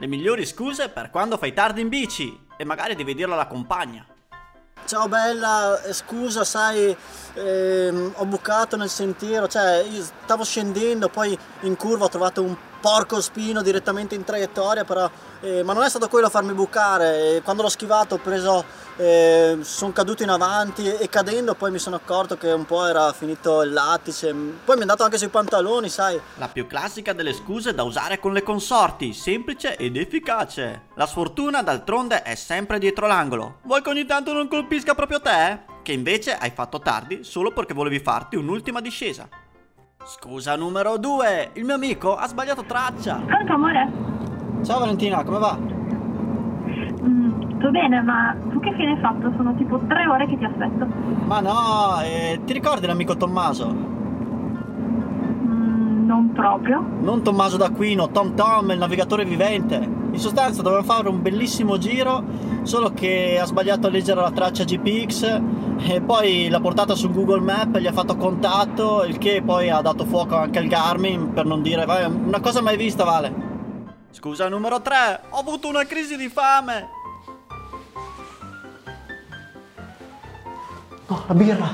Le migliori scuse per quando fai tardi in bici e magari devi dirlo alla compagna. Ciao bella, scusa, sai, ho bucato nel sentiero, cioè io stavo scendendo, poi in curva ho trovato un porco spino direttamente in traiettoria, però, ma non è stato quello a farmi bucare, quando l'ho schivato ho preso, sono caduto in avanti e cadendo poi mi sono accorto che un po' era finito il lattice, poi mi è andato anche sui pantaloni, sai. La più classica delle scuse da usare con le consorti, semplice ed efficace. La sfortuna d'altronde è sempre dietro l'angolo. Vuoi che ogni tanto non colpisca proprio te? Che invece hai fatto tardi solo perché volevi farti un'ultima discesa. Scusa numero 2, il mio amico ha sbagliato traccia. Pronto amore? Ciao Valentina, come va? Tutto bene, ma tu che fine hai fatto? Sono tipo 3 ore che ti aspetto. Ma no, ti ricordi l'amico Tommaso? Non proprio. Non Tommaso d'Aquino, Tom Tom, il navigatore vivente. In sostanza doveva fare un bellissimo giro, solo che ha sbagliato a leggere la traccia GPX e poi l'ha portata su Google Maps, gli ha fatto contatto, il che poi ha dato fuoco anche al Garmin, per non dire una cosa mai vista, Vale. Scusa numero 3, ho avuto una crisi di fame. No, la birra.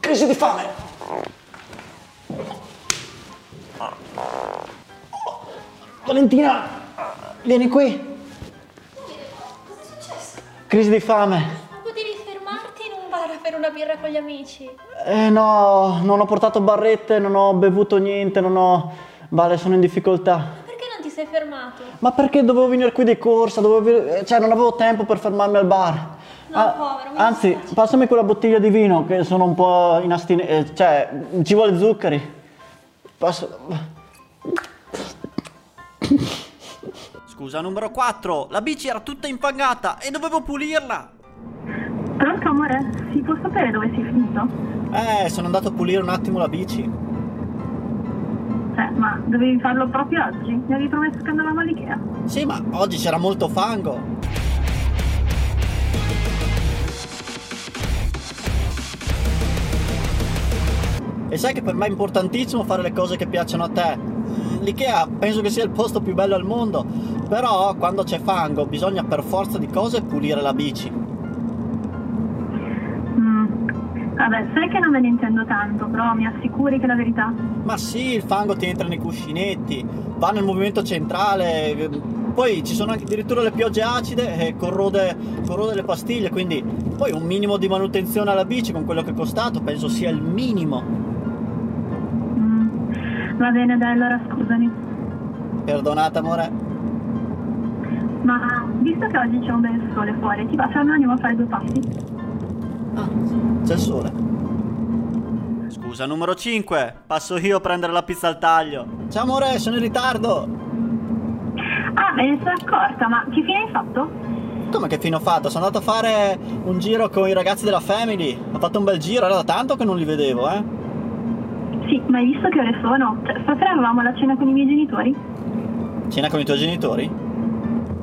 Crisi di fame. Valentina, vieni qui. Cosa è successo? Crisi di fame. Ma potevi fermarti in un bar a fare una birra con gli amici? Eh no, non ho portato barrette, non ho bevuto niente, non ho... Vale, sono in difficoltà. Sei fermato? Ma perché dovevo venire qui di corsa, cioè non avevo tempo per fermarmi al bar. No, povero, anzi, passami quella bottiglia di vino che sono un po' in astinenza, cioè ci vuole zuccheri. Scusa numero 4, la bici era tutta impangata e dovevo pulirla. Pronto amore, si può sapere dove sei finito? Sono andato a pulire un attimo la bici. Ma dovevi farlo proprio oggi? Mi avevi promesso che andavamo all'IKEA. Sì, ma oggi c'era molto fango. E sai che per me è importantissimo fare le cose che piacciono a te. L'IKEA penso che sia il posto più bello al mondo, però quando c'è fango bisogna per forza di cose pulire la bici. Vabbè, sai che non me ne intendo tanto, però mi assicuri che è la verità? Ma sì, il fango ti entra nei cuscinetti, va nel movimento centrale, poi ci sono anche addirittura le piogge acide e corrode le pastiglie, quindi poi un minimo di manutenzione alla bici con quello che è costato penso sia il minimo. Va bene, dai, allora scusami. Perdonata amore. Ma visto che oggi c'è un bel sole fuori, ti va se almeno andiamo a fare 2 passi? Ah, c'è il sole. Scusa numero 5, passo io a prendere la pizza al taglio. Ciao amore, sono in ritardo. Ah, me ne sono accorta, ma che fine hai fatto? Come che fine ho fatto? Sono andato a fare un giro con i ragazzi della family. Ho fatto un bel giro, era da tanto che non li vedevo, eh. Sì, ma hai visto che ore sono? Cioè, stasera avevamo la cena con i miei genitori. Cena con i tuoi genitori?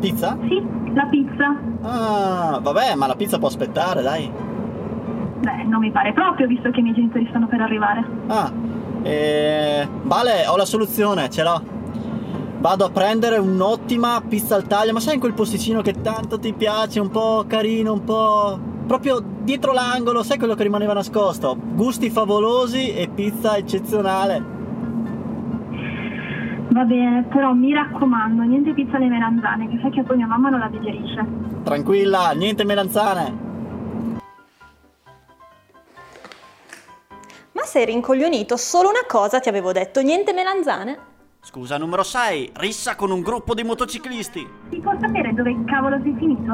Pizza? Sì, la pizza. Ah, vabbè, ma la pizza può aspettare, dai. Beh, non mi pare proprio, visto che i miei genitori stanno per arrivare. Vale, ho la soluzione, ce l'ho. Vado a prendere un'ottima pizza al taglio, ma sai in quel posticino che tanto ti piace, un po' carino, un po'... proprio dietro l'angolo, sai quello che rimaneva nascosto? Gusti favolosi e pizza eccezionale. Va bene, però mi raccomando, niente pizza alle melanzane, che sai che poi mia mamma non la digerisce. Tranquilla, niente melanzane. Ma sei rincoglionito, solo una cosa ti avevo detto, niente melanzane. Scusa numero 6, rissa con un gruppo di motociclisti. Ti può sapere dove cavolo sei finito?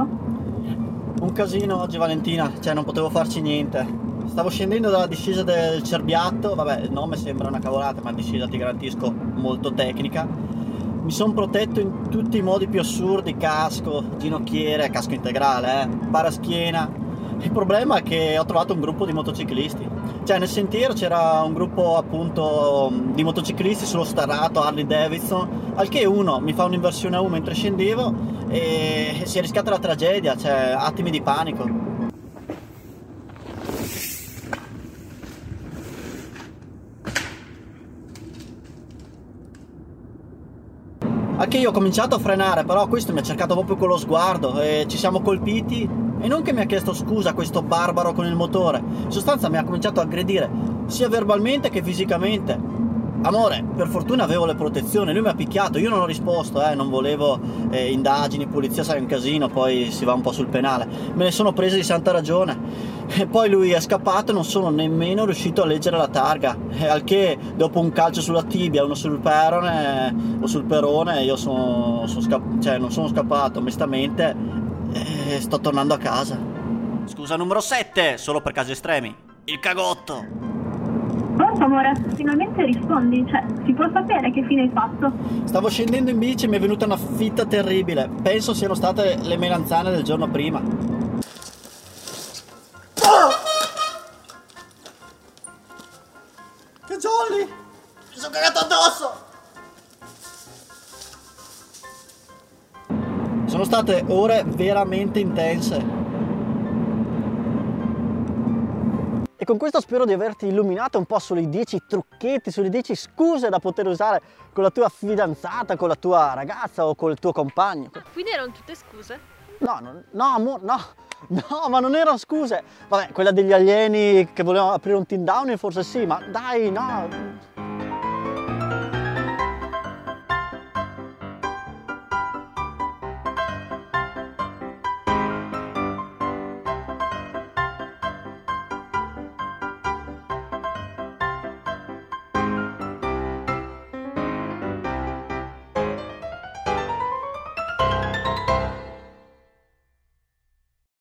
Un casino oggi Valentina, cioè non potevo farci niente. Stavo scendendo dalla discesa del Cerbiatto, vabbè il nome sembra una cavolata ma discesa ti garantisco molto tecnica. Mi sono protetto in tutti i modi più assurdi, casco, ginocchiere, casco integrale, paraschiena. Il problema è che ho trovato un gruppo di motociclisti, cioè nel sentiero c'era un gruppo appunto di motociclisti sullo starrato Harley Davidson, al che uno mi fa un'inversione a 1 mentre scendevo e si è rischiata la tragedia, cioè attimi di panico. Anche io ho cominciato a frenare, però questo mi ha cercato proprio con lo sguardo e ci siamo colpiti. E non che mi ha chiesto scusa questo barbaro con il motore, in sostanza mi ha cominciato a aggredire sia verbalmente che fisicamente. Amore, per fortuna avevo le protezioni, lui mi ha picchiato, io non ho risposto, non volevo indagini, polizia, sai, un casino, poi si va un po' sul penale. Me ne sono preso di santa ragione. E poi lui è scappato e non sono nemmeno riuscito a leggere la targa, al che dopo un calcio sulla tibia, uno sul perone o sul perone, io non sono scappato, onestamente. Sto tornando a casa. Scusa numero 7, solo per casi estremi. Il cagotto. Pronto amore, finalmente rispondi. Cioè, si può sapere che fine hai fatto? Stavo scendendo in bici e mi è venuta una fitta terribile. Penso siano state le melanzane del giorno prima. Che jolly! Mi sono cagato addosso! Sono state ore veramente intense. E con questo spero di averti illuminato un po' sulle 10 trucchetti, sulle 10 scuse da poter usare con la tua fidanzata, con la tua ragazza o col tuo compagno. Quindi erano tutte scuse? No, ma non erano scuse. Vabbè, quella degli alieni che volevano aprire un team down forse sì, ma dai, no.